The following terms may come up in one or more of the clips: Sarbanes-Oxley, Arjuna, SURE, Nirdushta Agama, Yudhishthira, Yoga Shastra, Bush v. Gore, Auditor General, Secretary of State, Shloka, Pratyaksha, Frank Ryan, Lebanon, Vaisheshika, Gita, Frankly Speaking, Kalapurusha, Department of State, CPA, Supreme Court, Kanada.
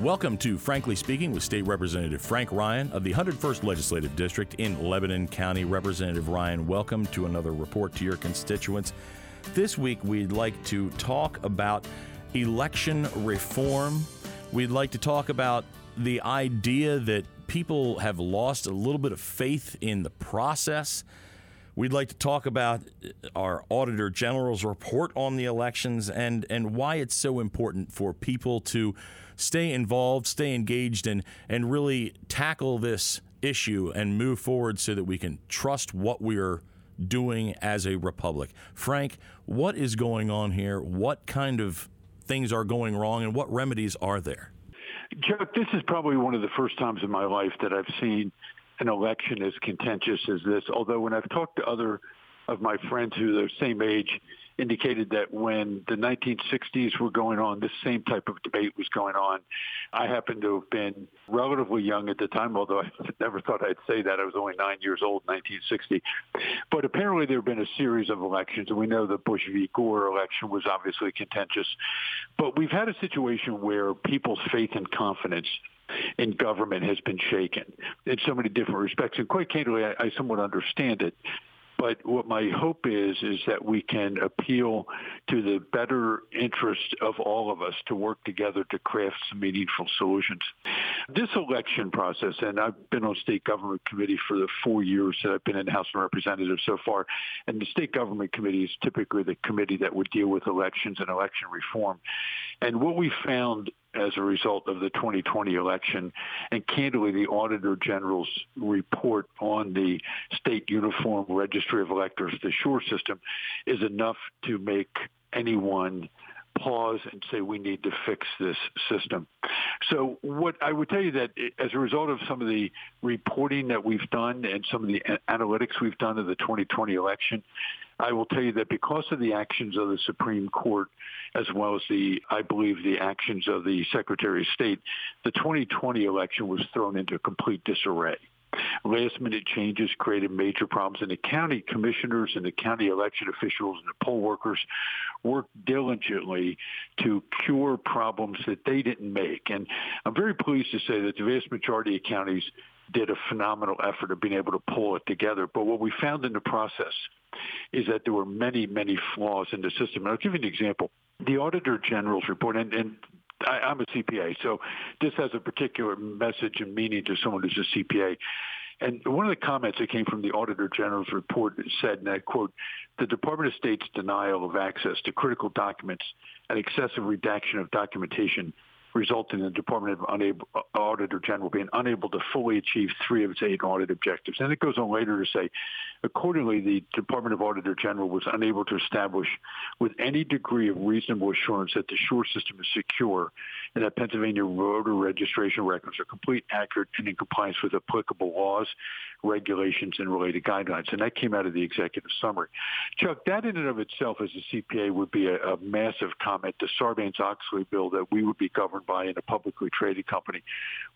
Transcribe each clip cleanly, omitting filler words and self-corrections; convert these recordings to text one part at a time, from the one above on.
Welcome to Frankly Speaking with State Representative Frank Ryan of the 101st Legislative District in Lebanon County. Representative Ryan, welcome to another report to your constituents. This week, we'd like to talk about election reform. We'd like to talk about the idea that people have lost a little bit of faith in the process. We'd like to talk about our Auditor General's report on the elections and why it's so important for people to stay involved, stay engaged, and really tackle this issue and move forward so that we can trust what we're doing as a republic. Frank, what is going on here? What kind of things are going wrong, and what remedies are there? Chuck, this is probably one of the first times in my life that I've seen an election as contentious as this, although when I've talked to other of my friends who are the same age, indicated that when the 1960s were going on, this same type of debate was going on. I happened to have been relatively young at the time, although I never thought I'd say that. I was only 9 years old in 1960. But apparently there have been a series of elections, and we know the Bush v. Gore election was obviously contentious. But we've had a situation where people's faith and confidence in government has been shaken in so many different respects. And quite candidly, I somewhat understand it. But what my hope is that we can appeal to the better interest of all of us to work together to craft some meaningful solutions. This election process, and I've been on state government committee for the 4 years that I've been in the House of Representatives so far, and the state government committee is typically the committee that would deal with elections and election reform. And what we found as a result of the 2020 election, and candidly, the Auditor General's report on the state uniform registry of electors, the SURE system, is enough to make anyone pause and say, we need to fix this system. So what I would tell you that as a result of some of the reporting that we've done and some of the analytics we've done of the 2020 election, I will tell you that because of the actions of the Supreme Court, as well as the actions of the Secretary of State, the 2020 election was thrown into complete disarray. Last-minute changes created major problems, and the county commissioners and the county election officials and the poll workers worked diligently to cure problems that they didn't make. And I'm very pleased to say that the vast majority of counties did a phenomenal effort of being able to pull it together. But what we found in the process is that there were many, many flaws in the system. And I'll give you an example. The Auditor General's report, and I'm a CPA, so this has a particular message and meaning to someone who's a CPA. And one of the comments that came from the Auditor General's report said, and I quote, the Department of State's denial of access to critical documents and excessive redaction of documentation resulted in the Department of Auditor General being unable to fully achieve 3 of its 8 audit objectives. And it goes on later to say, accordingly, the Department of Auditor General was unable to establish with any degree of reasonable assurance that the SURE system is secure and that Pennsylvania voter registration records are complete, accurate, and in compliance with applicable laws, regulations, and related guidelines. And that came out of the executive summary. Chuck, that in and of itself as a CPA would be a massive comment. The Sarbanes-Oxley bill that we would be governed by in a publicly traded company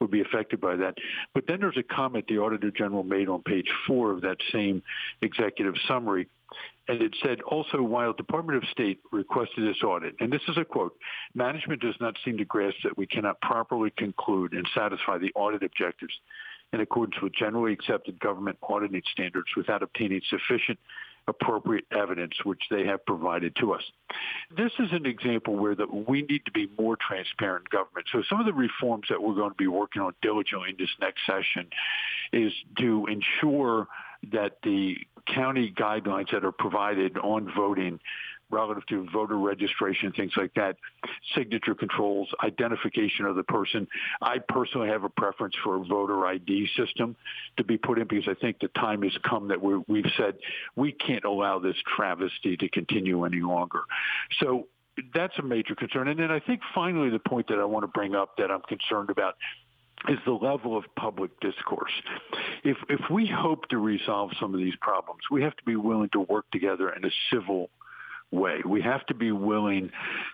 would be affected by that. But then there's a comment the Auditor General made on page 4 of that same executive summary. And it said, also, while Department of State requested this audit, and this is a quote, management does not seem to grasp that we cannot properly conclude and satisfy the audit objectives in accordance with generally accepted government auditing standards without obtaining sufficient appropriate evidence, which they have provided to us. This is an example where we need to be more transparent government. So some of the reforms that we're going to be working on diligently in this next session is to ensure that the county guidelines that are provided on voting relative to voter registration, things like that, signature controls, identification of the person. I personally have a preference for a voter ID system to be put in because I think the time has come that we've said we can't allow this travesty to continue any longer. So that's a major concern. And then I think finally the point that I want to bring up that I'm concerned about is the level of public discourse. If we hope to resolve some of these problems, we have to be willing to work together in a civil way. We have to be willing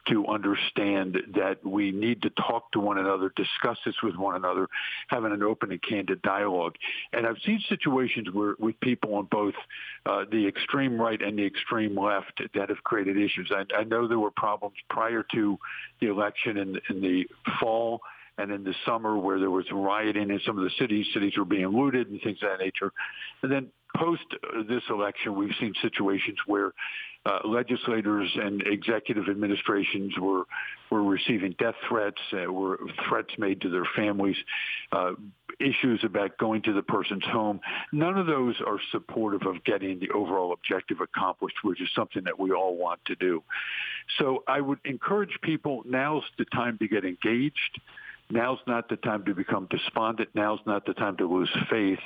to understand that we need to talk to one another, discuss this with one another, having an open and candid dialogue. And I've seen situations where with people on both the extreme right and the extreme left that have created issues. I know there were problems prior to the election in the fall and in the summer where there was rioting in some of the cities were being looted and things of that nature. And then post this election, we've seen situations where legislators and executive administrations were receiving death threats, were threats made to their families, issues about going to the person's home. None of those are supportive of getting the overall objective accomplished, which is something that we all want to do. So I would encourage people, now's the time to get engaged. Now's not the time to become despondent. Now's not the time to lose faith.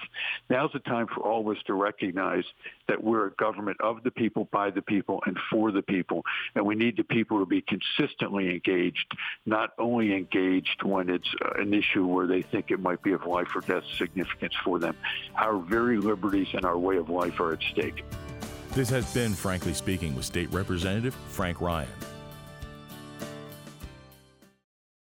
Now's the time for all of us to recognize that we're a government of the people, by the people, and for the people. And we need the people to be consistently engaged, not only engaged when it's an issue where they think it might be of life or death significance for them. Our very liberties and our way of life are at stake. This has been Frankly Speaking with State Representative Frank Ryan.